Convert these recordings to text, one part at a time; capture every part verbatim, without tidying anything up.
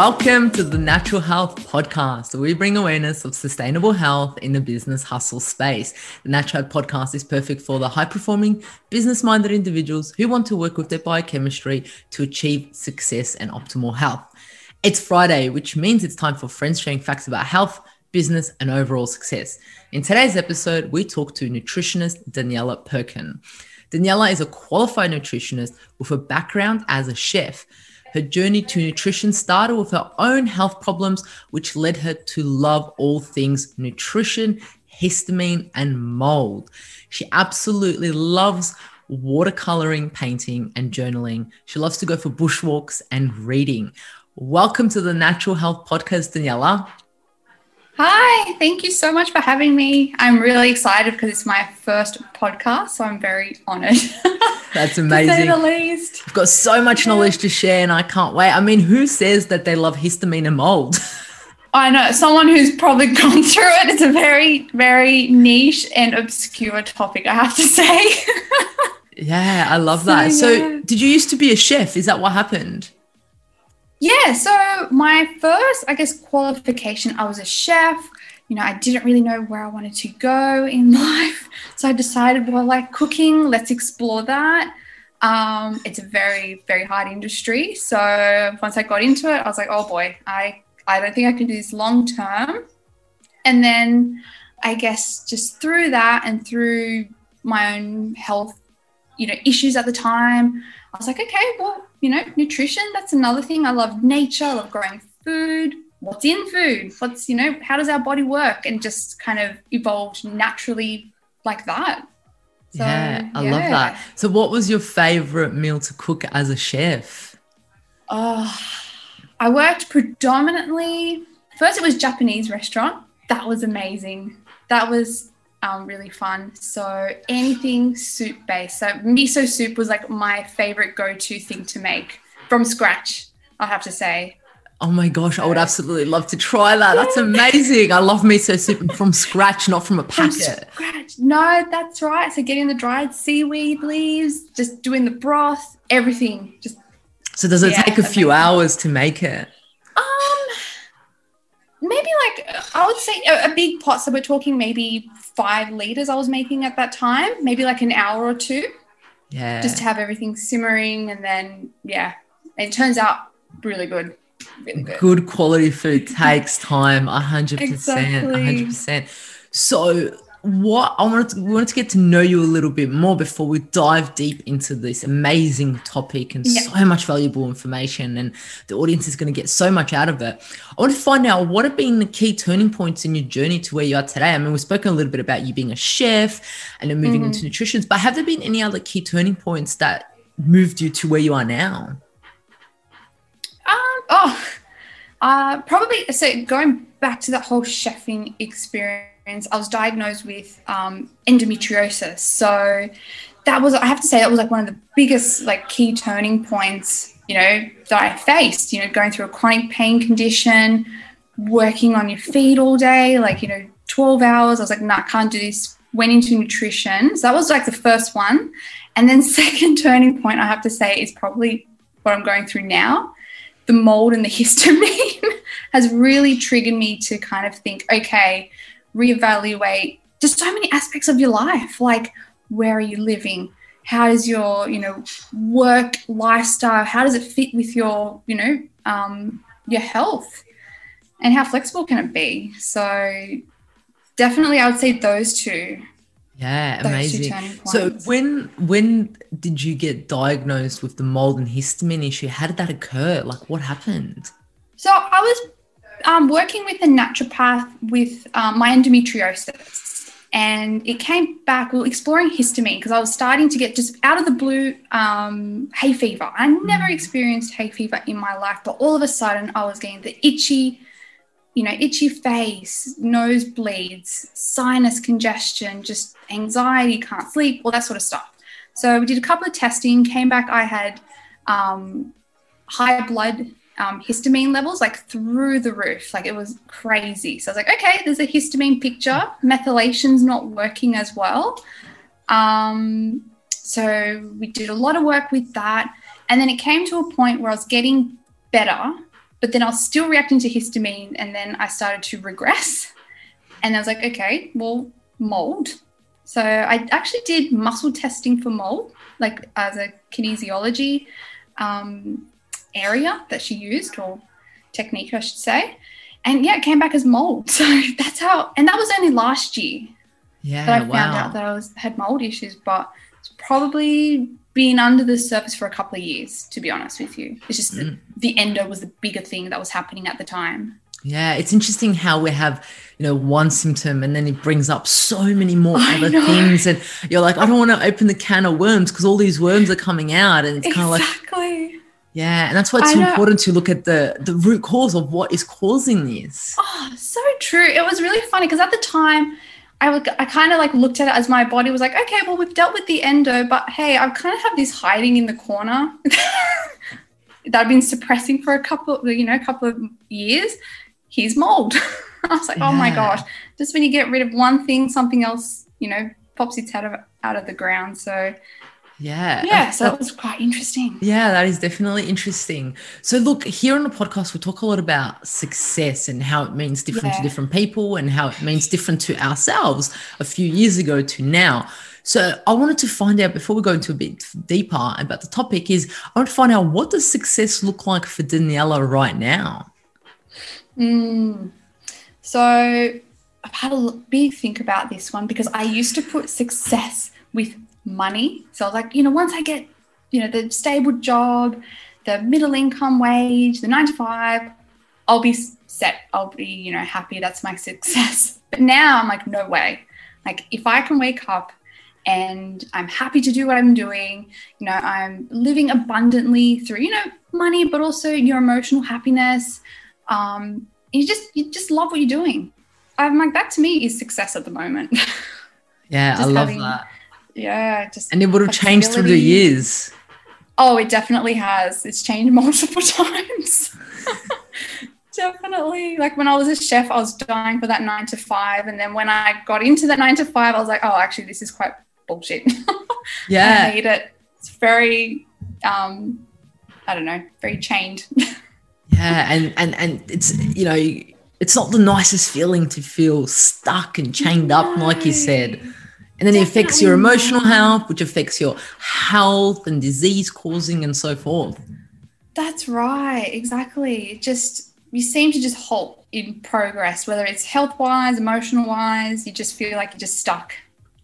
Welcome to the Natural Health Podcast, where we bring awareness of sustainable health in the business hustle space. The Natural Health Podcast is perfect for the high-performing, business-minded individuals who want to work with their biochemistry to achieve success and optimal health. It's Friday, which means it's time for friends sharing facts about health, business, and overall success. In today's episode, we talk to nutritionist Daniella Percan. Daniella is a qualified nutritionist with a background as a chef. Her journey to nutrition started with her own health problems, which led her to love all things nutrition, histamine, and mold. She absolutely loves watercoloring, painting, and journaling. She loves to go for bushwalks and reading. Welcome to the Natural Health Podcast, Daniella. Hi, thank you so much for having me. I'm really excited because it's my first podcast, so I'm very honored. That's amazing. To say the least. I've got so much yeah. knowledge to share and I can't wait. I mean, who says that they love histamine and mold? I know, someone who's probably gone through it. It's a very, very niche and obscure topic, I have to say. Yeah, I love that. So, yeah. So did you used to be a chef? Is that what happened? Yeah, so my first, I guess, qualification, I was a chef. You know, I didn't really know where I wanted to go in life. So I decided, well, like cooking, let's explore that. Um, it's a very, very hard industry. So once I got into it, I was like, oh boy, I, I don't think I can do this long term. And then I guess just through that and through my own health, you know, issues at the time, I was like, okay, well, you know, nutrition, that's another thing. I love nature. I love growing food. What's in food? What's, you know, how does our body work? And just kind of evolved naturally like that. So, yeah, I yeah. love that. So what was your favorite meal to cook as a chef? Oh, I worked predominantly, first it was Japanese restaurant. That was amazing. That was Um, really fun. So anything soup based. So miso soup was like my favorite go-to thing to make from scratch, I have to say. Oh my gosh, I would absolutely love to try that. That's amazing. I love miso soup from scratch, not from a packet. From scratch. No, that's right. So getting the dried seaweed leaves, just doing the broth, everything. Just. So does it yeah, take a few hours to make it? Maybe like, I would say a, a big pot. So we're talking maybe five liters I was making at that time, maybe like an hour or two. Yeah. Just to have everything simmering. And then, yeah, it turns out really good. Really good. Good quality food takes time. A hundred percent, a hundred percent. So what I wanted to, we wanted to get to know you a little bit more before we dive deep into this amazing topic and yeah. so much valuable information, and the audience is going to get so much out of it. I want to find out what have been the key turning points in your journey to where you are today. I mean, we've spoken a little bit about you being a chef and then moving mm. into nutrition, but have there been any other key turning points that moved you to where you are now? Um, oh, uh, probably. So going back to that whole chefing experience, I was diagnosed with um, endometriosis. So that was, I have to say, that was like one of the biggest like key turning points, you know, that I faced, you know, going through a chronic pain condition, working on your feet all day, like, you know, twelve hours. I was like, no, nah, I can't do this. Went into nutrition. So that was like the first one. And then second turning point, I have to say, is probably what I'm going through now. The mold and the histamine has really triggered me to kind of think, okay, reevaluate just so many aspects of your life. Like, where are you living? How does your, you know, work lifestyle, how does it fit with your, you know, um, your health, and how flexible can it be? So definitely I would say those two. Yeah. Those amazing. Two so when, when did you get diagnosed with the mold and histamine issue? How did that occur? Like, what happened? So I was Um, working with a naturopath with um, my endometriosis, and it came back, we were exploring histamine because I was starting to get, just out of the blue, um, hay fever. I never experienced hay fever in my life, but all of a sudden I was getting the itchy, you know, itchy face, nosebleeds, sinus congestion, just anxiety, can't sleep, all that sort of stuff. So we did a couple of testing, came back, I had um, high blood Um, histamine levels, like through the roof, like it was crazy. So I was like, okay, there's a histamine picture, methylation's not working as well. Um, so we did a lot of work with that. And then it came to a point where I was getting better, but then I was still reacting to histamine, and then I started to regress. And I was like, okay, well, mold. So I actually did muscle testing for mold, like as a kinesiology um, area that she used, or technique, I should say. And yeah, it came back as mold. So that's how, and that was only last year yeah, that I wow. found out that I was had mold issues, but it's probably been under the surface for a couple of years, to be honest with you. It's just mm. the, the endo was the bigger thing that was happening at the time. Yeah, it's interesting how we have, you know, one symptom and then it brings up so many more I other know. things, and you're like, I don't want to open the can of worms because all these worms are coming out, and it's exactly. kind of like, yeah, and that's why it's I so know. important to look at the the root cause of what is causing this. Oh, so true. It was really funny because at the time, I would, I kind of like looked at it as my body was like, okay, well, we've dealt with the endo, but hey, I kind of have this hiding in the corner that I've been suppressing for a couple, you know, a couple of years. Here's mold. I was like, yeah. oh my gosh, just when you get rid of one thing, something else, you know, pops its head out of, out of the ground. So yeah. Yeah. So that was quite interesting. Yeah, that is definitely interesting. So look, here on the podcast, we talk a lot about success and how it means different yeah. to different people and how it means different to ourselves a few years ago to now. So I wanted to find out, before we go into a bit deeper about the topic, is I want to find out, what does success look like for Daniella right now? Mm. So I've had a big think about this one because I used to put success with money. So I was like, you know, once I get, you know, the stable job, the middle income wage, the nine to five, I'll be set. I'll be, you know, happy. That's my success. But now I'm like, no way. Like if I can wake up and I'm happy to do what I'm doing, you know, I'm living abundantly through, you know, money, but also your emotional happiness. Um, you just, you just love what you're doing. I'm like, that to me is success at the moment. Yeah. I love having, that. Yeah. Just and it would have changed through the years. Oh, it definitely has. It's changed multiple times. Definitely. Like when I was a chef, I was dying for that nine to five. And then when I got into that nine to five, I was like, oh, actually this is quite bullshit. Yeah. I hate it. It's very, um, I don't know, very chained. Yeah, and, and and it's, you know, it's not the nicest feeling to feel stuck and chained no. up, like you said. And then Definitely. it affects your emotional health, which affects your health and disease causing and so forth. That's right, exactly. It just, you seem to just halt in progress, whether it's health-wise, emotional-wise, you just feel like you're just stuck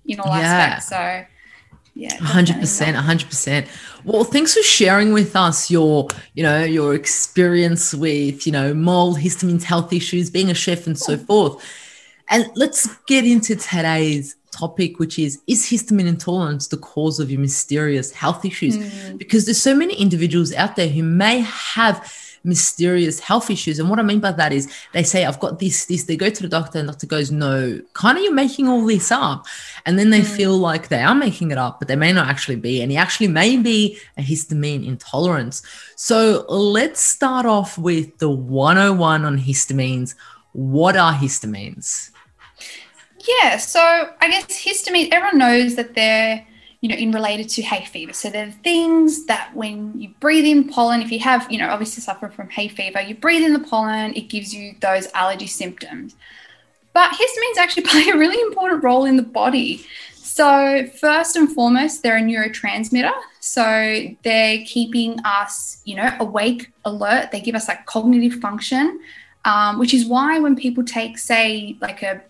in all yeah. aspects, so... Yeah, one hundred percent, one hundred percent. Well, thanks for sharing with us your, you know, your experience with, you know, mold, histamine, health issues, being a chef and so forth. And let's get into today's topic, which is, is histamine intolerance the cause of your mysterious health issues? Mm. Because there's so many individuals out there who may have mysterious health issues. And what I mean by that is they say, I've got this, this, they go to the doctor and the doctor goes, no, kind of you're making all this up. And then they mm. feel like they are making it up, but they may not actually be. And it actually may be a histamine intolerance. So let's start off with the one oh one on histamines. What are histamines? Yeah. So I guess histamine, everyone knows that they're, you know, in related to hay fever. So they're things that when you breathe in pollen, if you have, you know, obviously suffer from hay fever, you breathe in the pollen, it gives you those allergy symptoms. But histamines actually play a really important role in the body. So first and foremost, they're a neurotransmitter. So they're keeping us, you know, awake, alert. They give us like cognitive function, um, which is why when people take, say, like a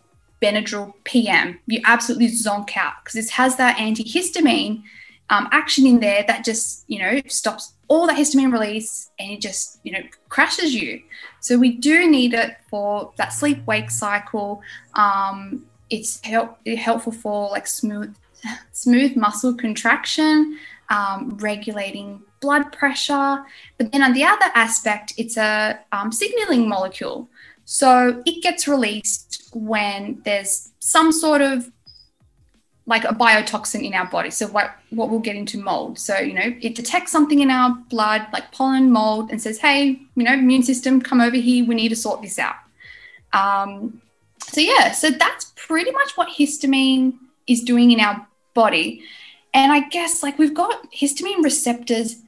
Benadryl P M, you absolutely zonk out because this has that antihistamine um, action in there that just, you know, stops all that histamine release and it just, you know, crashes you. So we do need it for that sleep-wake cycle. Um, it's help it's helpful for like smooth, smooth muscle contraction, um, regulating blood pressure. But then on the other aspect, it's a um, signaling molecule. So it gets released when there's some sort of like a biotoxin in our body. So what, what we'll get into mold. So, you know, it detects something in our blood, like pollen, mold, and says, hey, you know, immune system, come over here. We need to sort this out. Um, so, yeah, so that's pretty much what histamine is doing in our body. And I guess like we've got histamine receptors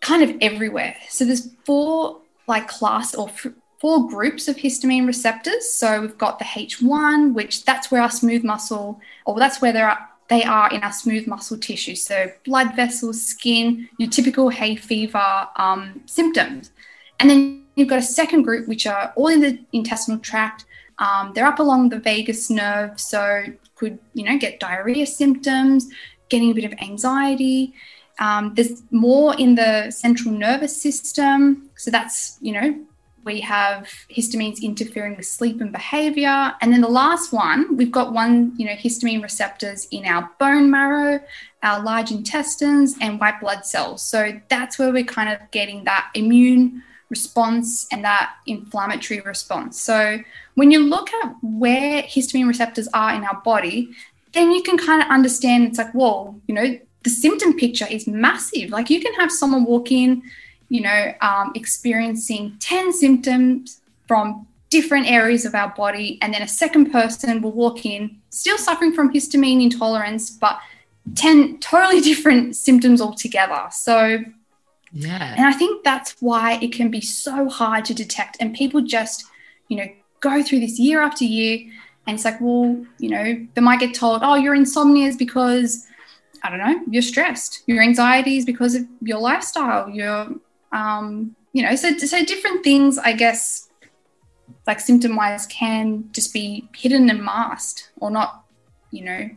kind of everywhere. So there's four like class or f- four groups of histamine receptors. So we've got the H one, which that's where our smooth muscle, or that's where there are, they are in our smooth muscle tissue. So blood vessels, skin, your typical hay fever um, symptoms. And then you've got a second group, which are all in the intestinal tract. Um, they're up along the vagus nerve. So could, you know, get diarrhea symptoms, getting a bit of anxiety. Um, there's more in the central nervous system. So that's, you know, we have histamines interfering with sleep and behavior. And then the last one, we've got one, you know, histamine receptors in our bone marrow, our large intestines, and white blood cells. So that's where we're kind of getting that immune response and that inflammatory response. So when you look at where histamine receptors are in our body, then you can kind of understand, it's like, whoa, you know, the symptom picture is massive. Like you can have someone walk in, you know, um, experiencing ten symptoms from different areas of our body. And then a second person will walk in still suffering from histamine intolerance, but ten totally different symptoms altogether. So, yeah. And I think that's why it can be so hard to detect. And people just, you know, go through this year after year. And it's like, well, you know, they might get told, oh, your insomnia is because, I don't know, you're stressed. Your anxiety is because of your lifestyle. Your, um, you know, so so different things, I guess, like symptom-wise can just be hidden and masked or not, you know,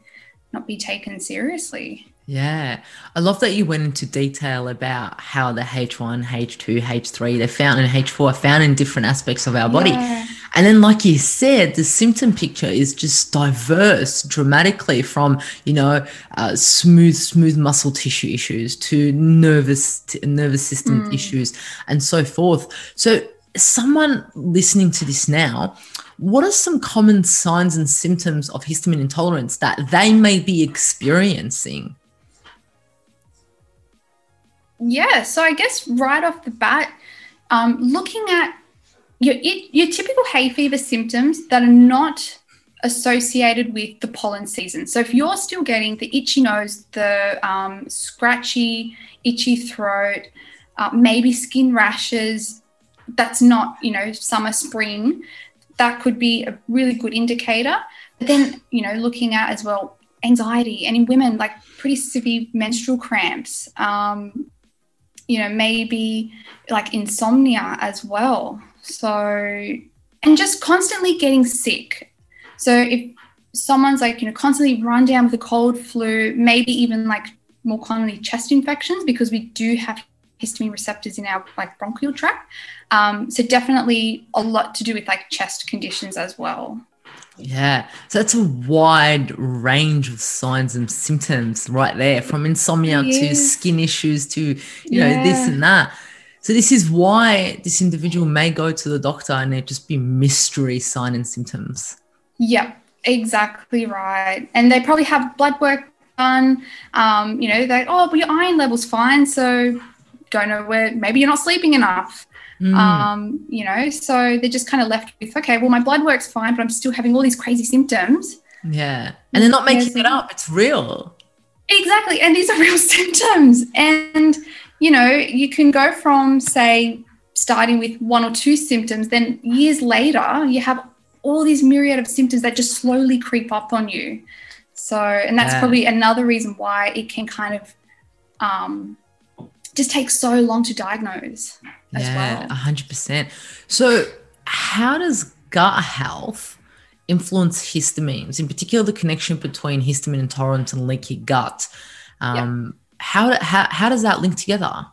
not be taken seriously. Yeah. I love that you went into detail about how the H one, H two, H three, they're found in H four, found in different aspects of our body. Yeah. And then, like you said, the symptom picture is just diverse dramatically from, you know, uh, smooth, smooth muscle tissue issues to nervous, t- nervous system mm. issues and so forth. So someone listening to this now, what are some common signs and symptoms of histamine intolerance that they may be experiencing? Yeah, so I guess right off the bat, um, looking at your, your typical hay fever symptoms that are not associated with the pollen season. So if you're still getting the itchy nose, the um, scratchy, itchy throat, uh, maybe skin rashes, that's not, you know, summer, spring, that could be a really good indicator. But then, you know, looking at as well anxiety, and in women, like pretty severe menstrual cramps, um, you know, maybe like insomnia as well. So, and just constantly getting sick. So if someone's like, you know, constantly run down with a cold, flu, maybe even like more commonly chest infections, because we do have histamine receptors in our like bronchial tract. Um, so definitely a lot to do with like chest conditions as well. Yeah. So that's a wide range of signs and symptoms right there, from insomnia to skin issues to, you yeah. know, this and that. So this is why this individual may go to the doctor and it just be mystery sign and symptoms. Yeah, exactly right. And they probably have blood work done. Um, you know, they oh, but your iron level's fine, so don't know where. Maybe you're not sleeping enough. Mm. Um, you know, so they're just kind of left with, okay, well, my blood work's fine, but I'm still having all these crazy symptoms. Yeah, and they're not making it up; it's real. Exactly, and these are real symptoms, and. You know, you can go from, say, starting with one or two symptoms, then years later you have all these myriad of symptoms that just slowly creep up on you. So, and that's yeah. probably another reason why it can kind of um, just take so long to diagnose as yeah, well. Yeah, one hundred percent. So how does gut health influence histamines, in particular the connection between histamine intolerance and leaky gut? Um yep. How, how how does that link together?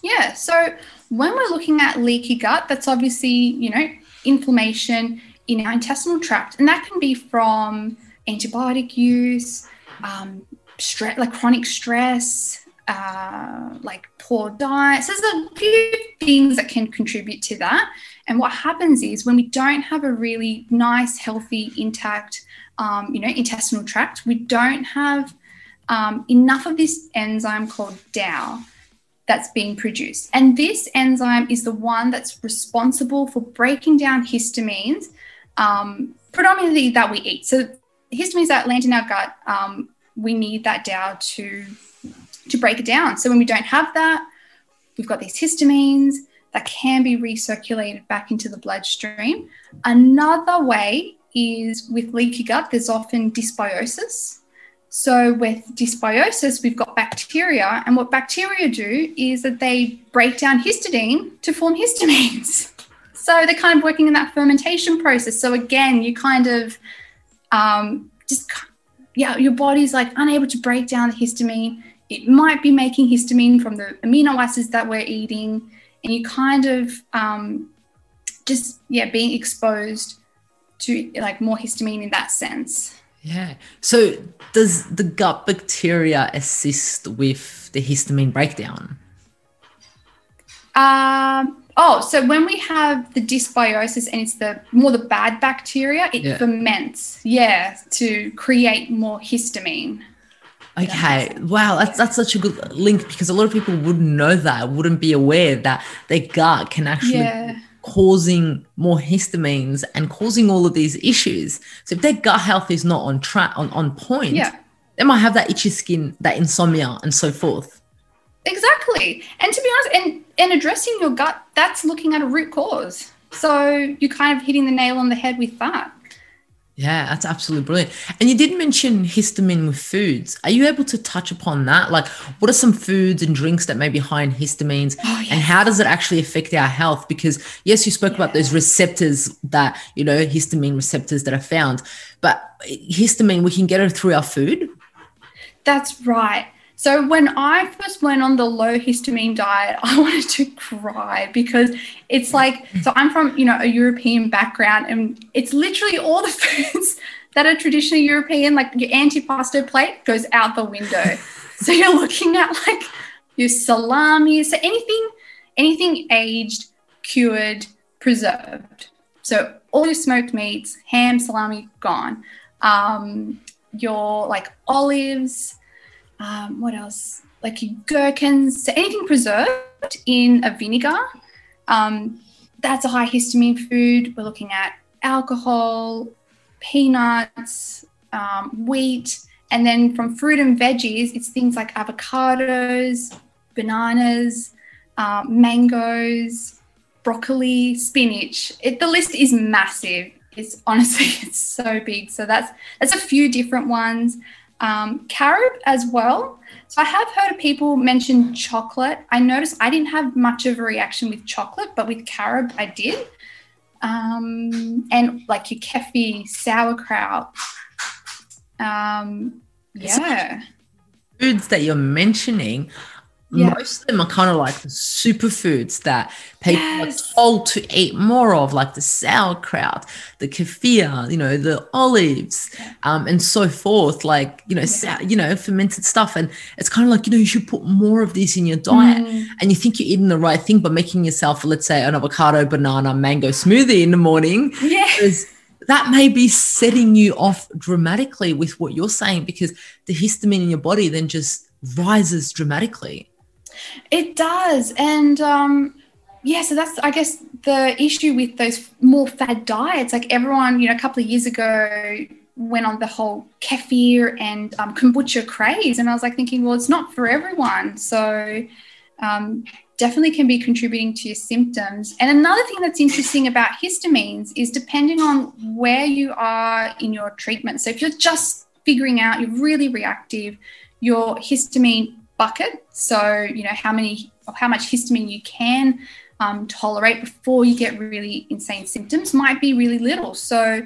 Yeah, so when we're looking at leaky gut, that's obviously, you know, inflammation in our intestinal tract. And that can be from antibiotic use, um, stress, like chronic stress, uh, like poor diet. So there's a few things that can contribute to that. And what happens is when we don't have a really nice, healthy, intact, um, you know, intestinal tract, we don't have Um, enough of this enzyme called D A O that's being produced. And this enzyme is the one that's responsible for breaking down histamines, um, predominantly that we eat. So histamines that land in our gut, um, we need that D A O to, to break it down. So when we don't have that, we've got these histamines, that can be recirculated back into the bloodstream. Another way is with leaky gut, there's often dysbiosis. So with dysbiosis, we've got bacteria, and what bacteria do is that they break down histidine to form histamines. So they're kind of working in that fermentation process. So again, you kind of um, just, yeah, your body's like unable to break down the histamine. It might be making histamine from the amino acids that we're eating, and you kind of um, just, yeah, being exposed to like more histamine in that sense. Yeah. So does the gut bacteria assist with the histamine breakdown? Um, oh, so when we have the dysbiosis and it's the more the bad bacteria, it yeah. ferments, yeah, to create more histamine. Okay. That wow. That's, that's such a good link, because a lot of people wouldn't know that, wouldn't be aware that their gut can actually yeah. causing more histamines and causing all of these issues. So if their gut health is not on track, on, on point, yeah. they might have that itchy skin, that insomnia, and so forth. Exactly. And to be honest, and, and addressing your gut, that's looking at a root cause. So you're kind of hitting the nail on the head with that. Yeah, that's absolutely brilliant. And you did mention histamine with foods. Are you able to touch upon that? Like, what are some foods and drinks that may be high in histamines, oh, yeah. and how does it actually affect our health? Because yes, you spoke yeah. about those receptors that, you know, histamine receptors that are found, but histamine, we can get it through our food. That's right. So when I first went on the low histamine diet, I wanted to cry, because it's like, so I'm from, you know, a European background, and it's literally all the foods that are traditionally European, like your antipasto plate goes out the window. So you're looking at like your salami, so anything, anything aged, cured, preserved. So all your smoked meats, ham, salami, gone. Um, your like olives, Um, what else? Like your gherkins, so anything preserved in a vinegar, um, that's a high histamine food. We're looking at alcohol, peanuts, um, wheat, and then from fruit and veggies, it's things like avocados, bananas, uh, mangoes, broccoli, spinach. It, the list is massive. It's honestly, it's so big. So that's that's a few different ones. Um, carob as well. So I have heard of people mention chocolate. I noticed I didn't have much of a reaction with chocolate, but with carob I did. Um, and like your kefir, sauerkraut. Um, yeah. Foods that you're mentioning, yeah. most of them are kind of like the superfoods that people yes. are told to eat more of, like the sauerkraut, the kefir, you know, the olives, yeah. um, and so forth. Like, you know, yeah. sa- you know, fermented stuff, and it's kind of like, you know, you should put more of this in your diet. Mm. And you think you're eating the right thing, but making yourself, let's say, an avocado, banana, mango smoothie in the morning. Yes. That may be setting you off dramatically with what you're saying, because the histamine in your body then just rises dramatically. It does. And um, yeah, so that's, I guess, the issue with those more fad diets. Like everyone, you know, a couple of years ago went on the whole kefir and um, kombucha craze. And I was like thinking, well, it's not for everyone. So um, definitely can be contributing to your symptoms. And another thing that's interesting about histamines is depending on where you are in your treatment. So if you're just figuring out, you're really reactive, your histamine bucket, so you know how many or how much histamine you can um, tolerate before you get really insane symptoms might be really little. So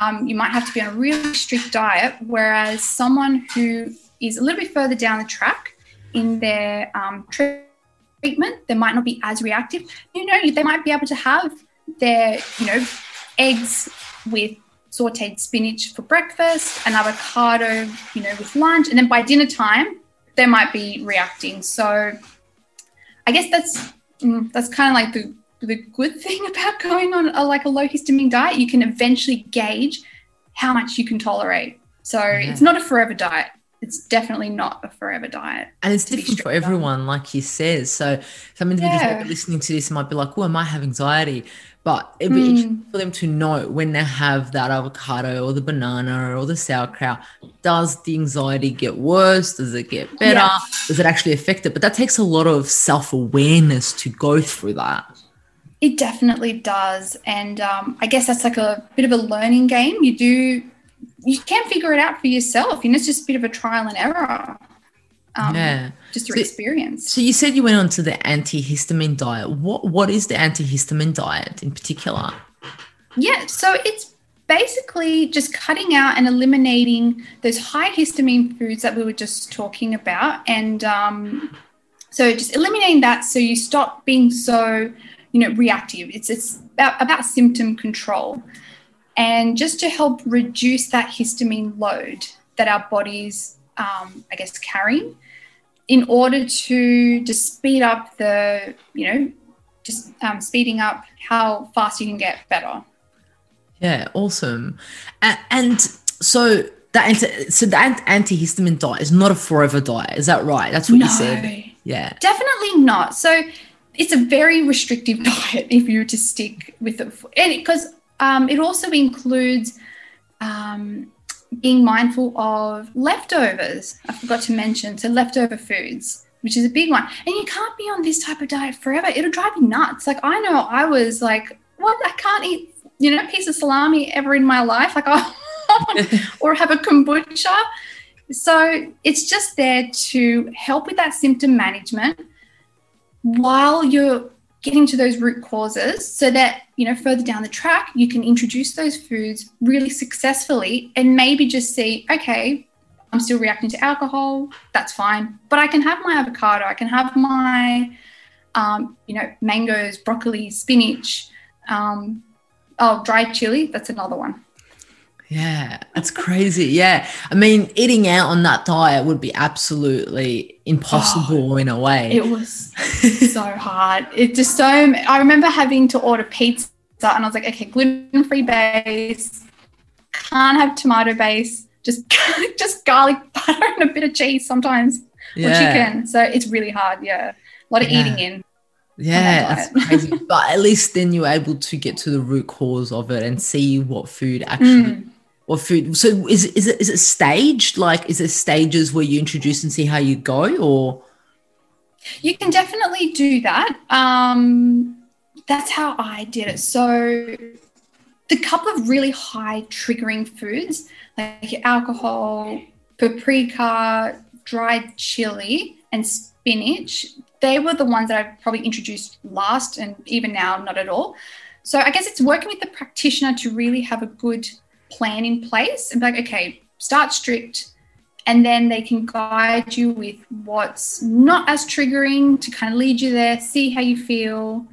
um, you might have to be on a really strict diet, whereas someone who is a little bit further down the track in their um, treatment, they might not be as reactive. You know, they might be able to have their, you know, eggs with sauteed spinach for breakfast, an avocado, you know, with lunch, and then by dinner time they might be reacting. So I guess that's that's kind of like the, the good thing about going on a, like a low histamine diet. You can eventually gauge how much you can tolerate. So yeah. It's not a forever diet. it's definitely not a forever diet. And it's different for everyone, like you said. So some individuals yeah. listening to this might be like, oh, I might have anxiety. But it'd be mm. interesting for them to know when they have that avocado or the banana or the sauerkraut, does the anxiety get worse? Does it get better? Yeah. Does it actually affect it? But that takes a lot of self-awareness to go through that. It definitely does. And um, I guess that's like a bit of a learning game. You do, you can figure it out for yourself. And it's just a bit of a trial and error. Um, yeah. Just through so, experience. So you said you went on to the antihistamine diet. What What is the antihistamine diet in particular? Yeah, so it's basically just cutting out and eliminating those high histamine foods that we were just talking about. And um, so just eliminating that so you stop being so, you know, reactive. It's, it's about, about symptom control. And just to help reduce that histamine load that our bodies Um, I guess carrying, in order to just speed up the, you know, just um, speeding up how fast you can get better. Yeah, awesome. And, and so that so the antihistamine diet is not a forever diet, is that right? That's what no, you said. Yeah, definitely not. So it's a very restrictive diet if you were to stick with it, and because it, um, it also includes. Um, being mindful of leftovers. I forgot to mention, so leftover foods, which is a big one. And you can't be on this type of diet forever. It'll drive you nuts. Like I know I was like, what? I can't eat, you know, a piece of salami ever in my life. Like, oh, or have a kombucha. So it's just there to help with that symptom management while you're getting to those root causes so that, you know, further down the track, you can introduce those foods really successfully and maybe just see, okay, I'm still reacting to alcohol. That's fine. But I can have my avocado. I can have my, um, you know, mangoes, broccoli, spinach. Um, oh, dried chili. That's another one. Yeah, that's crazy. Yeah. I mean, eating out on that diet would be absolutely impossible oh, in a way. It was so hard. It just so, I remember having to order pizza and I was like, okay, gluten-free base, can't have tomato base, just, just garlic butter and a bit of cheese sometimes yeah. or chicken. So it's really hard. Yeah. A lot of yeah. eating in. Yeah, that's crazy. But at least then you're able to get to the root cause of it and see what food actually mm. Or food. So is is it is it staged? Like, is there stages where you introduce and see how you go? Or you can definitely do that. Um, that's how I did it. So the couple of really high triggering foods, like alcohol, paprika, dried chili, and spinach, they were the ones that I probably introduced last, and even now not at all. So I guess it's working with the practitioner to really have a good plan in place and be like, okay, start strict, and then they can guide you with what's not as triggering to kind of lead you there, see how you feel,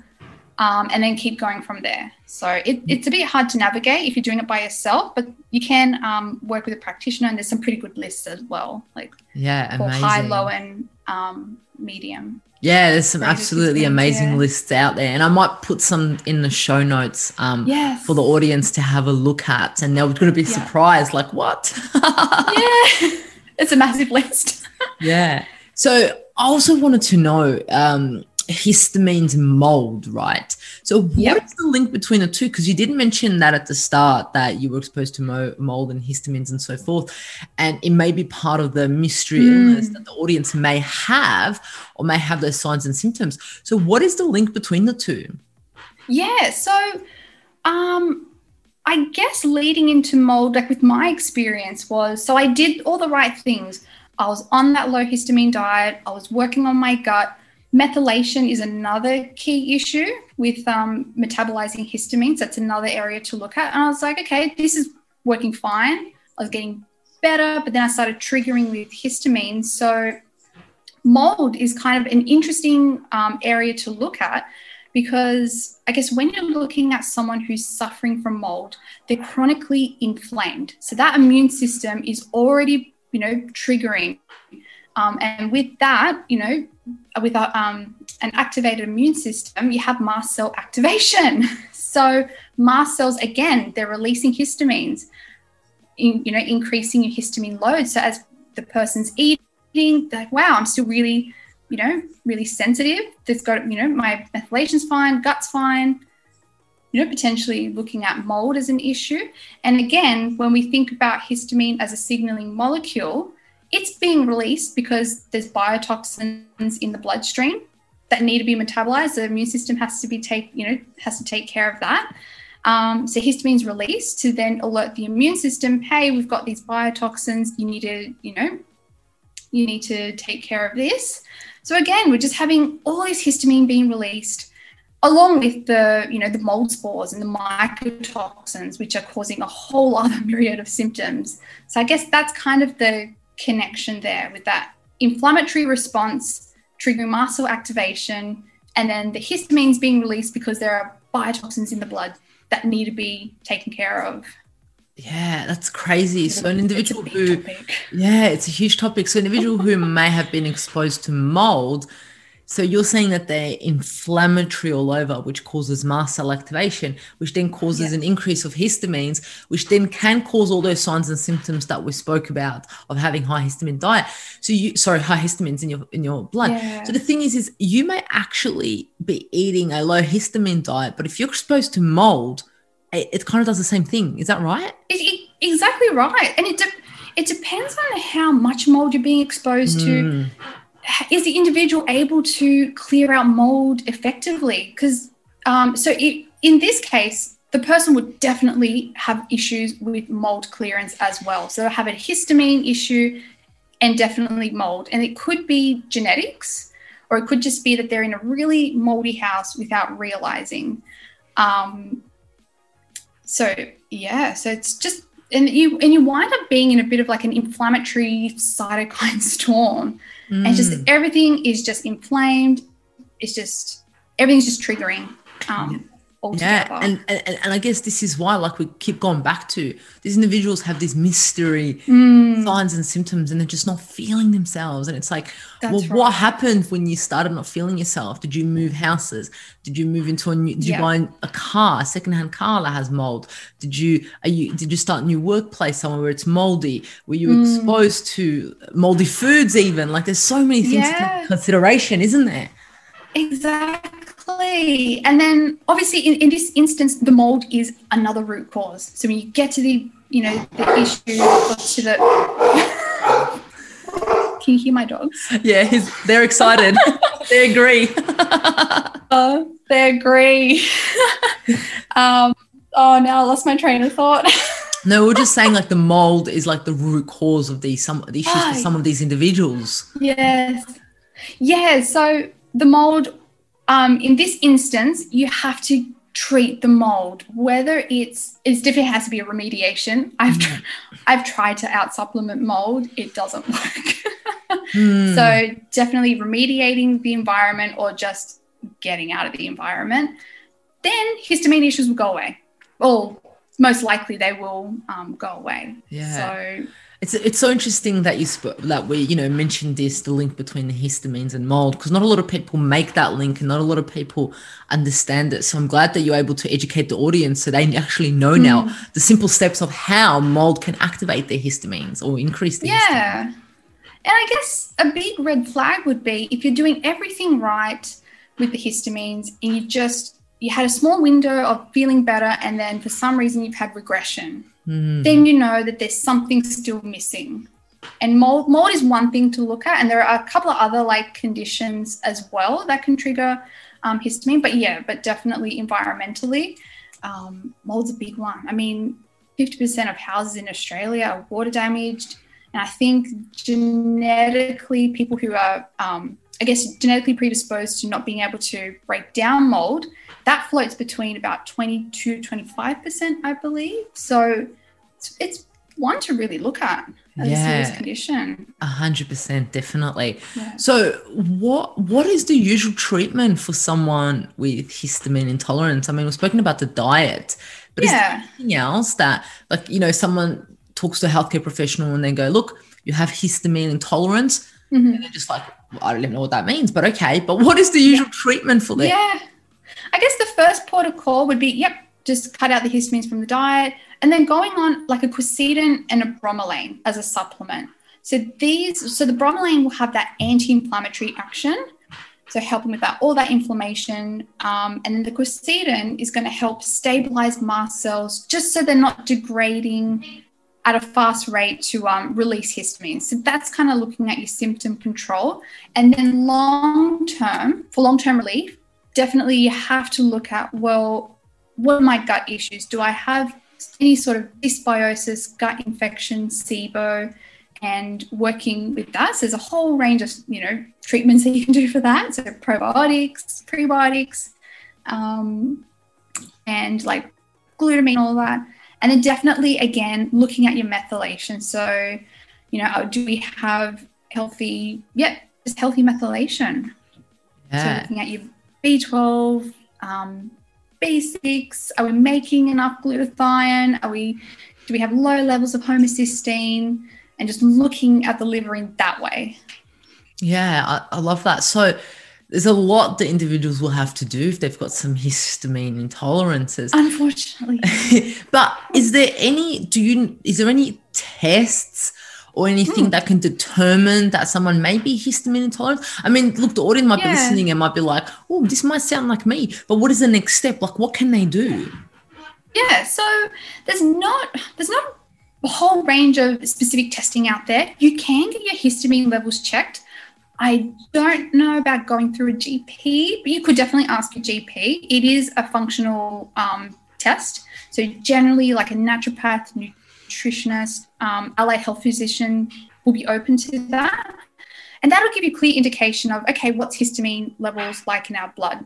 um, and then keep going from there. So it, it's a bit hard to navigate if you're doing it by yourself, but you can um, work with a practitioner, and there's some pretty good lists as well, like yeah, for high, low, and um, medium. Yeah, there's some absolutely amazing yeah. lists out there, and I might put some in the show notes um, yes. for the audience to have a look at, and they're going to be surprised, yeah. like, what? yeah, it's a massive list. yeah. So I also wanted to know um, histamine's mold, right? So what's yep. the link between the two? Because you did mention that at the start that you were exposed to mold and histamines and so forth, and it may be part of the mystery mm. illness that the audience may have or may have those signs and symptoms. So what is the link between the two? Yeah, so um, I guess leading into mold, like with my experience was, so I did all the right things. I was on that low histamine diet. I was working on my gut. Methylation is another key issue with um, metabolizing histamines. That's another area to look at. And I was like, okay, this is working fine. I was getting better, but then I started triggering with histamines. So mold is kind of an interesting um, area to look at because I guess when you're looking at someone who's suffering from mold, they're chronically inflamed. So that immune system is already, you know, triggering. Um, and with that, you know, with um, an activated immune system, you have mast cell activation. So mast cells, again, they're releasing histamines, in, you know, increasing your histamine load. So as the person's eating, they're like, wow, I'm still really, you know, really sensitive. They've got, you know, my methylation's fine, gut's fine, you know, potentially looking at mold as an issue. And again, when we think about histamine as a signaling molecule, it's being released because there's biotoxins in the bloodstream that need to be metabolized. The immune system has to be take, you know, has to take care of that. Um, so histamine's released to then alert the immune system, hey, we've got these biotoxins, you need to, you know, you need to take care of this. So again, we're just having all this histamine being released along with the, you know, the mold spores and the mycotoxins, which are causing a whole other myriad of symptoms. So I guess that's kind of the connection there with that inflammatory response, triggering mast cell activation, and then the histamine's being released because there are biotoxins in the blood that need to be taken care of. Yeah, that's crazy. So an individual who, topic. yeah, it's a huge topic. So an individual who may have been exposed to mold, so you're saying that they're inflammatory all over, which causes mast cell activation, which then causes yeah. an increase of histamines, which then can cause all those signs and symptoms that we spoke about of having high histamine diet. So you, sorry, high histamines in your in your blood. Yeah. So the thing is, is you may actually be eating a low histamine diet, but if you're exposed to mold, it, it kind of does the same thing. Is that right? It, it, exactly right. And it de- it depends on how much mold you're being exposed mm. to. Is the individual able to clear out mold effectively? Because um, so it, in this case, the person would definitely have issues with mold clearance as well. So they'll have a histamine issue and definitely mold. And it could be genetics, or it could just be that they're in a really moldy house without realizing. Um, so, yeah, so it's just, and you and you wind up being in a bit of like an inflammatory cytokine storm. Mm. And just everything is just inflamed. It's just, everything's just triggering um, altogether. Yeah, and, and, and I guess this is why, like we keep going back to, these individuals have these mystery mm. signs and symptoms and they're just not feeling themselves. And it's like, That's well, right. what happened when you started not feeling yourself? Did you move houses? Did you move into a new, did yeah. you buy a car, a secondhand car that has mold? Did you, are you, did you start a new workplace somewhere where it's moldy? Were you mm. exposed to moldy foods even? Like there's so many things yeah. to take into consideration, isn't there? Exactly. And then obviously in, in this instance, the mold is another root cause. So when you get to the, you know, the issue or to the... Can you hear my dogs? Yeah, his, they're excited. They agree. uh, they agree. um, oh, now I lost my train of thought. No, we're just saying like the mold is like the root cause of these some the issues oh, for some of these individuals. Yes. Yeah, so the mold, um, in this instance, you have to treat the mold, whether it's, it's definitely has to be a remediation. I've mm. I've tried to out supplement mold. It doesn't work. mm. So definitely remediating the environment or just getting out of the environment. Then histamine issues will go away. Or most likely they will um, go away. Yeah. So It's it's so interesting that you sp- that we you know mentioned this, the link between the histamines and mold, because not a lot of people make that link and not a lot of people understand it. So I'm glad that you're able to educate the audience so they actually know mm. now the simple steps of how mold can activate their histamines or increase their yeah. histamines. And I guess a big red flag would be if you're doing everything right with the histamines and you just you had a small window of feeling better and then for some reason you've had regression. Mm. Then you know that there's something still missing. And mold, mold is one thing to look at, and there are a couple of other like conditions as well that can trigger um, histamine. But yeah, but definitely environmentally, um, mold's a big one. I mean, fifty percent of houses in Australia are water damaged, and I think genetically people who are, um, I guess, genetically predisposed to not being able to break down mold, that floats between about twenty-two, twenty-five percent, I believe. So it's one to really look at as yeah. a serious condition. A hundred percent, definitely. Yeah. So what what is the usual treatment for someone with histamine intolerance? I mean, we've spoken about the diet, but yeah. is there anything else that, like, you know, someone talks to a healthcare professional and they go, look, you have histamine intolerance. Mm-hmm. And they're just like, well, I don't even know what that means, but okay. But what is the usual yeah. treatment for that? Yeah. I guess the first port of call would be, yep, just cut out the histamines from the diet and then going on like a quercetin and a bromelain as a supplement. So these, so the bromelain will have that anti-inflammatory action, so helping with that, all that inflammation. Um, and then the quercetin is going to help stabilize mast cells just so they're not degrading at a fast rate to um, release histamine. So that's kind of looking at your symptom control. And then long-term, for long-term relief, definitely you have to look at, well, what are my gut issues? Do I have any sort of dysbiosis, gut infection, SIBO, and working with that? So there's a whole range of, you know, treatments that you can do for that. So probiotics, prebiotics, um, and like glutamine, all that. And then definitely, again, looking at your methylation. So, you know, do we have healthy, yeah, just healthy methylation? Yeah. So looking at your B twelve, um, B six, are we making enough glutathione? Are we, do we have low levels of homocysteine? And just looking at the liver in that way. Yeah, I, I love that. So there's a lot that individuals will have to do if they've got some histamine intolerances. Unfortunately. But is there any, do you, is there any tests or anything mm. that can determine that someone may be histamine intolerant? I mean, look, the audience might yeah. be listening and might be like, oh, this might sound like me, but what is the next step? Like, what can they do? Yeah, so there's not, there's not a whole range of specific testing out there. You can get your histamine levels checked. I don't know about going through a G P, but you could definitely ask your G P. It is a functional um, test. So generally, like a naturopath, nutritionist, um, allied health physician will be open to that. And that'll give you clear indication of, okay, what's histamine levels like in our blood?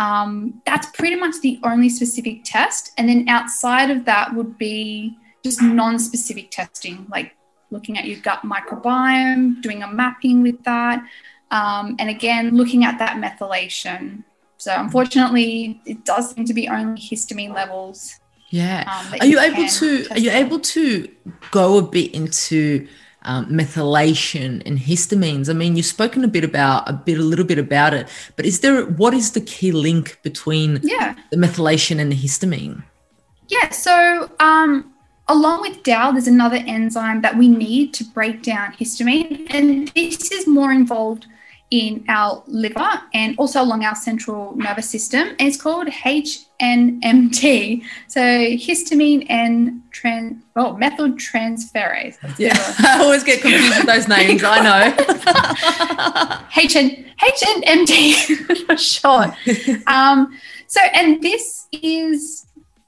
Um, that's pretty much the only specific test. And then outside of that would be just non-specific testing, like looking at your gut microbiome, doing a mapping with that, um, and again, looking at that methylation. So unfortunately, it does seem to be only histamine levels. Yeah. Um, are you, you able to, are you able to go a bit into um, methylation and histamines? I mean, you've spoken a bit about, a bit, a little bit about it, but is there, what is the key link between yeah. the methylation and the histamine? Yeah, so... Um, along with DAO, there's another enzyme that we need to break down histamine, and this is more involved in our liver and also along our central nervous system, and it's called H N M T. So histamine and trans, oh, methyltransferase. Yeah, I always get confused with those names, I know. H N M T for short. Um, so, and this is...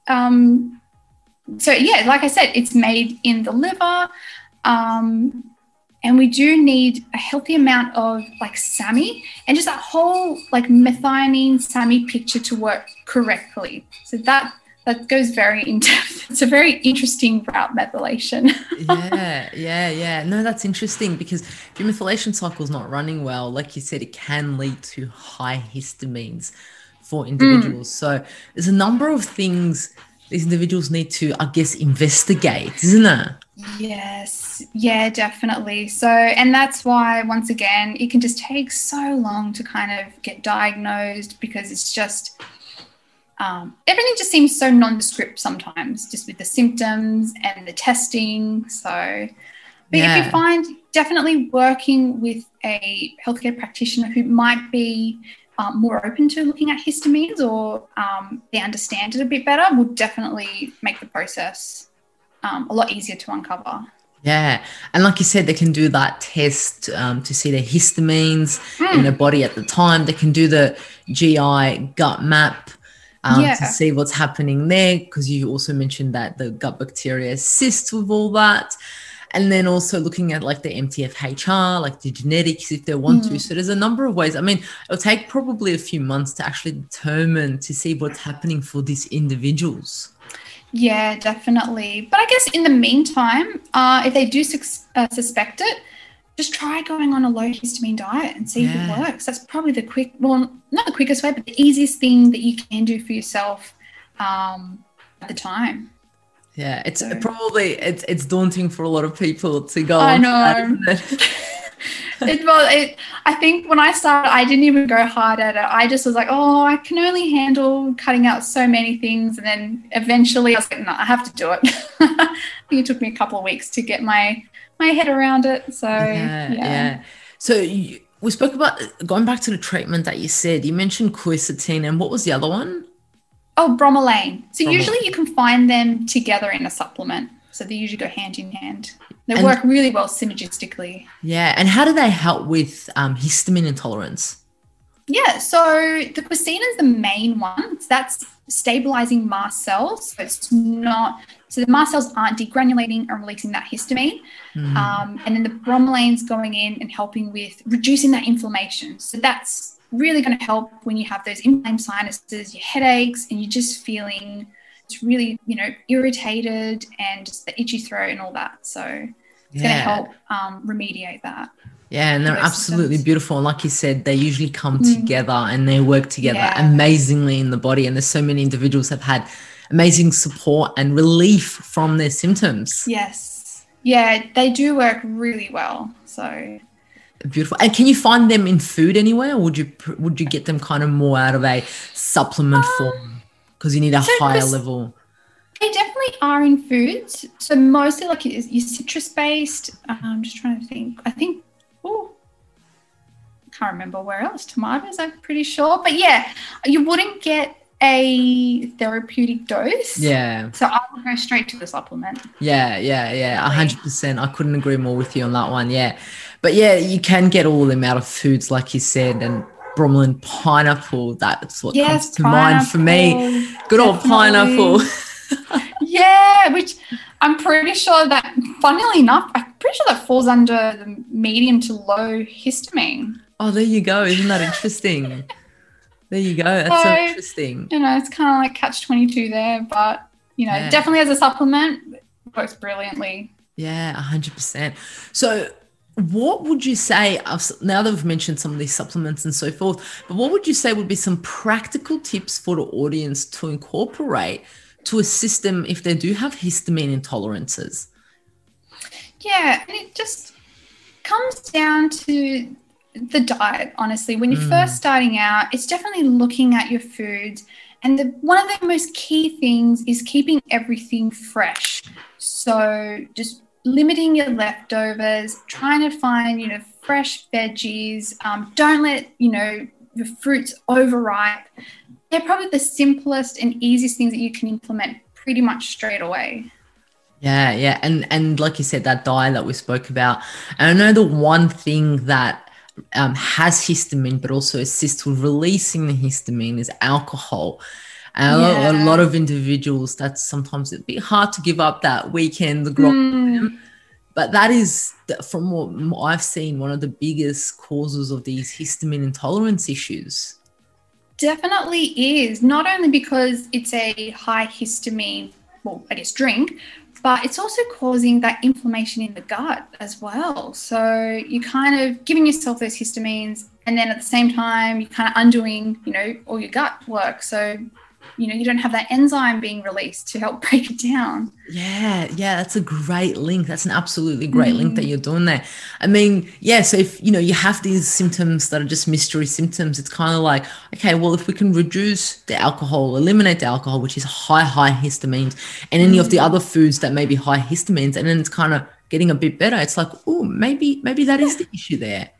Um, So, yeah, like I said, it's made in the liver, um, and we do need a healthy amount of, like, SAMe and just that whole, like, methionine SAMe picture to work correctly. So that that goes very in-depth. It's a very interesting route, methylation. yeah, yeah, yeah. No, that's interesting, because if your methylation cycle's not running well, like you said, it can lead to high histamines for individuals. Mm. So there's a number of things these individuals need to, I guess, investigate, isn't it? Yes. Yeah, definitely. So, and that's why, once again, it can just take so long to kind of get diagnosed, because it's just, um, everything just seems so nondescript sometimes, just with the symptoms and the testing. So, but yeah. if you find definitely working with a healthcare practitioner who might be Um, more open to looking at histamines, or um, they understand it a bit better, will definitely make the process um, a lot easier to uncover. Yeah. And like you said, they can do that test um, to see their histamines mm. in their body at the time. They can do the G I gut map um, yeah. to see what's happening there, because you also mentioned that the gut bacteria assists with all that. And then also looking at, like, the M T H F R, like the genetics, if they want mm. to. So there's a number of ways. I mean, it'll take probably a few months to actually determine to see what's happening for these individuals. Yeah, definitely. But I guess in the meantime, uh, if they do su- uh, suspect it, just try going on a low histamine diet and see yeah. if it works. That's probably the quick, well, not the quickest way, but the easiest thing that you can do for yourself um, at the time. Yeah, it's so. probably it's it's daunting for a lot of people to go. I know. On that, isn't it? it, well, it, I think when I started, I didn't even go hard at it. I just was like, oh, I can only handle cutting out so many things, and then eventually I was like, no, I have to do it. I think it took me a couple of weeks to get my my head around it. So yeah, yeah. yeah. So you, we spoke about going back to the treatment that you said. You mentioned quercetin, and what was the other one? Oh, bromelain. So bromelain. Usually you can find them together in a supplement. So they usually go hand in hand. They and, work really well synergistically. Yeah. And how do they help with um, histamine intolerance? Yeah. So the quercetin is the main one. So that's stabilizing mast cells. So it's not, so the mast cells aren't degranulating and releasing that histamine. Mm. Um, and then the bromelain's going in and helping with reducing that inflammation. So that's really going to help when you have those inflamed sinuses, your headaches, and you're just feeling it's really, you know, irritated and just the itchy throat and all that. So it's yeah. going to help um, remediate that. Yeah, and they're absolutely systems. beautiful. And like you said, they usually come mm. together and they work together yeah. amazingly in the body. And there's so many individuals have had amazing support and relief from their symptoms. Yes. Yeah, they do work really well. So beautiful. And can you find them in food anywhere? Or would you would you get them kind of more out of a supplement um, form? Because you need a so higher level. They definitely are in foods. So mostly like your citrus-based. I'm just trying to think. I think, oh, I can't remember where else. Tomatoes, I'm pretty sure. But, yeah, you wouldn't get a therapeutic dose. Yeah. So I would go straight to the supplement. Yeah, yeah, yeah, one hundred percent. I couldn't agree more with you on that one, yeah. But, yeah, you can get all of them out of foods, like you said, and bromelain, pineapple, that's what yes, comes to pineapple. mind for me. Good old Definitely. pineapple. Yeah, which I'm pretty sure that, funnily enough, I'm pretty sure that falls under the medium to low histamine. Oh, there you go. Isn't that interesting? There you go. That's so, so interesting. You know, it's kind of like catch twenty-two there, but, you know, yeah. definitely as a supplement, it works brilliantly. Yeah, one hundred percent. So, what would you say, now that we've mentioned some of these supplements and so forth, but what would you say would be some practical tips for the audience to incorporate to assist them if they do have histamine intolerances? Yeah, and it just comes down to the diet, honestly. When you're mm. first starting out, it's definitely looking at your foods. And the, one of the most key things is keeping everything fresh. So just limiting your leftovers, trying to find, you know, fresh veggies. Um, don't let, you know, your fruits overripe. They're probably the simplest and easiest things that you can implement pretty much straight away. Yeah, yeah. And and like you said, that diet that we spoke about. And I know the one thing that um, has histamine but also assists with releasing the histamine is alcohol. And yeah. a lot of individuals, that's sometimes it'd be hard to give up that weekend, the grog. Mm. But that is, from what I've seen, one of the biggest causes of these histamine intolerance issues. Definitely is. Not only because it's a high histamine, well, I guess drink, but it's also causing that inflammation in the gut as well. So you're kind of giving yourself those histamines and then at the same time, you're kind of undoing, you know, all your gut work. So you know, you don't have that enzyme being released to help break it down. Yeah, yeah, that's a great link. That's an absolutely great mm. link that you're doing there. I mean, yeah, so if, you know, you have these symptoms that are just mystery symptoms, it's kind of like, okay, well, if we can reduce the alcohol, eliminate the alcohol, which is high, high histamines, and any mm. of the other foods that may be high histamines, and then it's kind of getting a bit better. It's like, oh, maybe, maybe that yeah. is the issue there.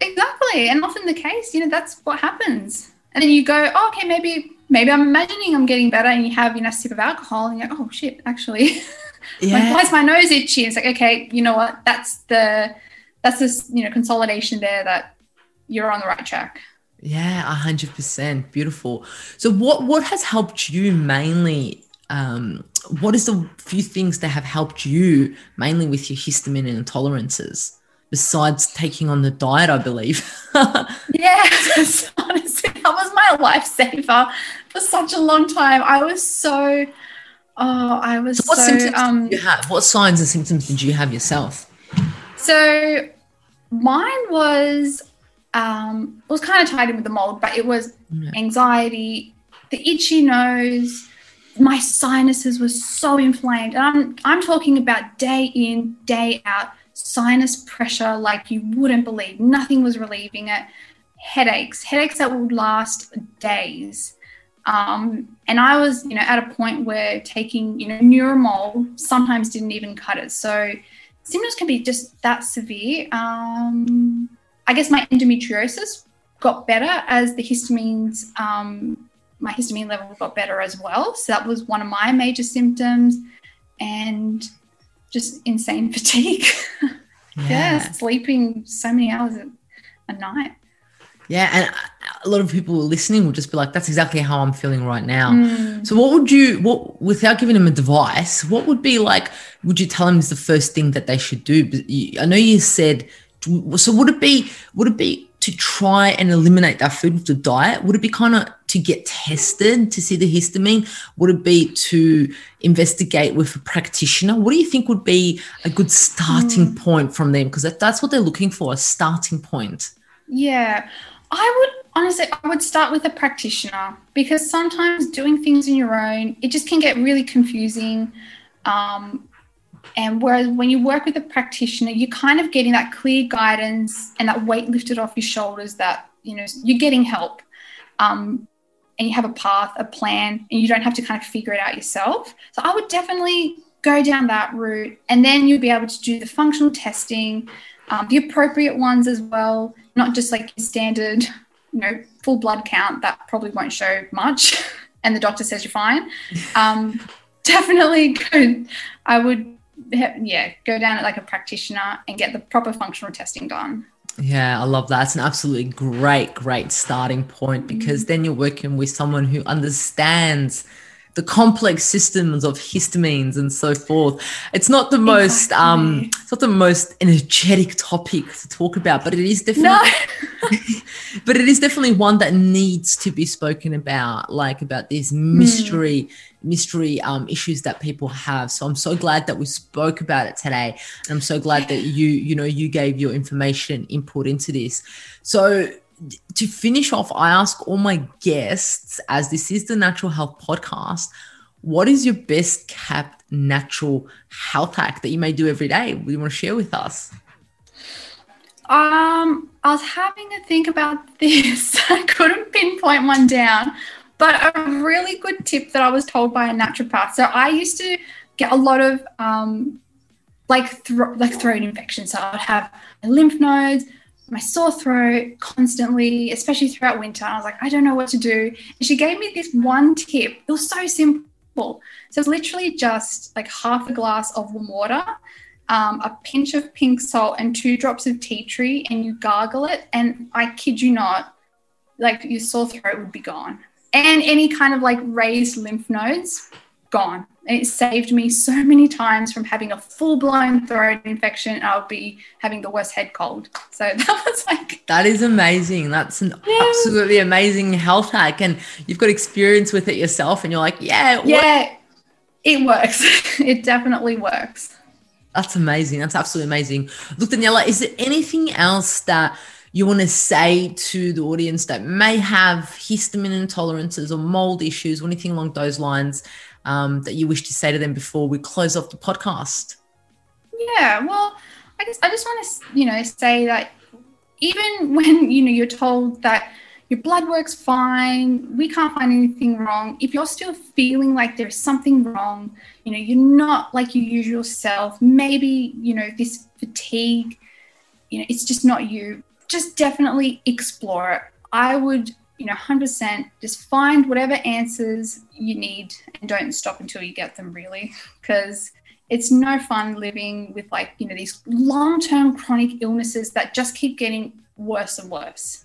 Exactly. And often the case, you know, that's what happens. And then you go, oh, okay, maybe... Maybe I'm imagining I'm getting better and you have, you know, a sip of alcohol and you're like, oh, shit, actually. Yeah. Like, why is my nose itchy? It's like, okay, you know what? That's the, that's this, you know, consolidation there that you're on the right track. Yeah, one hundred percent. Beautiful. So what, what has helped you mainly? Um, what is the few things that have helped you mainly with your histamine intolerances besides taking on the diet, I believe? Yeah, honestly, that was my lifesaver for such a long time. I was so, oh, I was so. What so, symptoms um, did you have? What signs and symptoms did you have yourself? So mine was, um, was kind of tied in with the mold, but it was yeah. anxiety, the itchy nose. My sinuses were so inflamed. And I'm, I'm talking about day in, day out. Sinus pressure like you wouldn't believe. Nothing was relieving it. Headaches, headaches that would last days. Um, and I was, you know, at a point where taking, you know, Neuromol sometimes didn't even cut it. So symptoms can be just that severe. Um, I guess my endometriosis got better as the histamines, um, my histamine level got better as well. So that was one of my major symptoms, and just insane fatigue. Yeah, yeah, sleeping so many hours a night. Yeah, and a lot of people listening will just be like, that's exactly how I'm feeling right now. Mm. So what would you, what without giving them advice, what would be like, would you tell them is the first thing that they should do? I know you said, so would it be, would it be to try and eliminate that food with the diet? Would it be kind of to get tested to see the histamine? Would it be to investigate with a practitioner? What do you think would be a good starting mm. point from them? Because that, that's what they're looking for, a starting point. Yeah. I would honestly, I would start with a practitioner, because sometimes doing things on your own, it just can get really confusing. Um, and whereas when you work with a practitioner, you're kind of getting that clear guidance and that weight lifted off your shoulders that, you know, you're getting help, um, and you have a path, a plan, and you don't have to kind of figure it out yourself. So I would definitely go down that route, and then you'll be able to do the functional testing, um, the appropriate ones as well. Not just like your standard, you know, full blood count that probably won't show much and the doctor says you're fine. Um, definitely go, I would, yeah, go down at like a practitioner and get the proper functional testing done. Yeah, I love that. It's an absolutely great, great starting point, because mm-hmm. then you're working with someone who understands the complex systems of histamines and so forth. It's not the exactly. most, um, it's not the most energetic topic to talk about, but it is definitely, no. but it is definitely one that needs to be spoken about, like about these mystery, mm. mystery um, issues that people have. So I'm so glad that we spoke about it today. I'm so glad that you, you know, you gave your information input into this. So to finish off, I ask all my guests, as this is the Natural Health Podcast, what is your best kept natural health hack that you may do every day? What do you want to share with us? Um, I was having to think about this. I couldn't pinpoint one down, but a really good tip that I was told by a naturopath. So I used to get a lot of um, like, thro- like throat infections. So I would have lymph nodes, my sore throat constantly, especially throughout winter. I was like, I don't know what to do. And she gave me this one tip. It was so simple. So it's literally just like half a glass of warm water, um, a pinch of pink salt and two drops of tea tree, and you gargle it. And I kid you not, like your sore throat would be gone. And any kind of like raised lymph nodes, gone. And it saved me so many times from having a full-blown throat infection. I'll be having the worst head cold. So that was like... That is amazing. That's an yeah. absolutely amazing health hack. And you've got experience with it yourself, and you're like, yeah, it yeah, works. It works. It definitely works. That's amazing. That's absolutely amazing. Look, Daniella, is there anything else that you want to say to the audience that may have histamine intolerances or mold issues or anything along those lines, Um, that you wish to say to them before we close off the podcast? Yeah, well, I guess I just want to, you know, say that even when, you know, you're told that your blood work's fine, we can't find anything wrong, if you're still feeling like there's something wrong, you know, you're not like your usual self, maybe, you know, this fatigue, you know, it's just not you, just definitely explore it. I would you know, one hundred percent just find whatever answers you need and don't stop until you get them, really, because it's no fun living with like, you know, these long-term chronic illnesses that just keep getting worse and worse.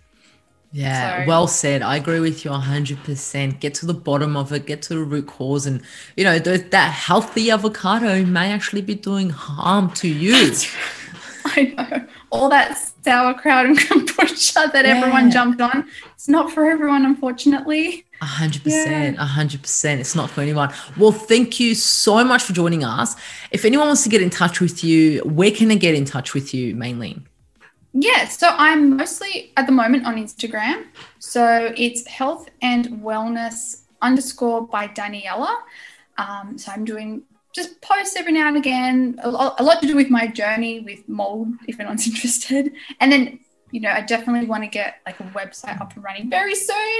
Yeah, so, well said. I agree with you one hundred percent. Get to the bottom of it, get to the root cause, and, you know, th- that healthy avocado may actually be doing harm to you. I know. All that sauerkraut and kombucha that yeah. everyone jumped on. It's not for everyone, unfortunately. A hundred percent, a hundred percent. It's not for anyone. Well, thank you so much for joining us. If anyone wants to get in touch with you, where can they get in touch with you mainly? Yeah, so I'm mostly at the moment on Instagram. So it's health and wellness underscore by Daniella. Um, so I'm doing... just post every now and again, a lot, a lot to do with my journey with mold, if anyone's interested. And then, you know, I definitely want to get like a website up and running very soon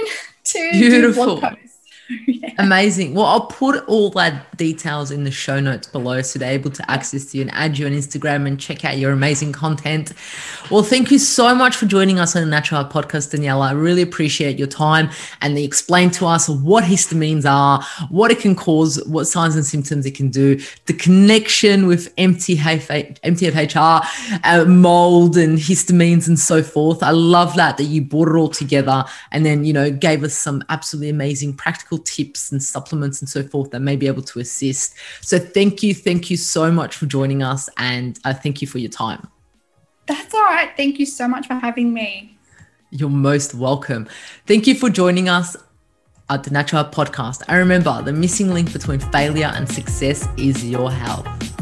to Beautiful. do blog posts. Yeah. Amazing. Well, I'll put all that details in the show notes below so they're able to access you and add you on Instagram and check out your amazing content. Well, thank you so much for joining us on the Natural Health Podcast, Daniella. I really appreciate your time and the explain to us what histamines are, what it can cause, what signs and symptoms it can do, the connection with M T H F R, uh, mold and histamines and so forth. I love that, that you brought it all together and then, you know, gave us some absolutely amazing practical tips and supplements and so forth that may be able to assist. So thank you. Thank you so much for joining us. And uh, thank you for your time. That's all right. Thank you so much for having me. You're most welcome. Thank you for joining us at the Natural Podcast. And remember, the missing link between failure and success is your health.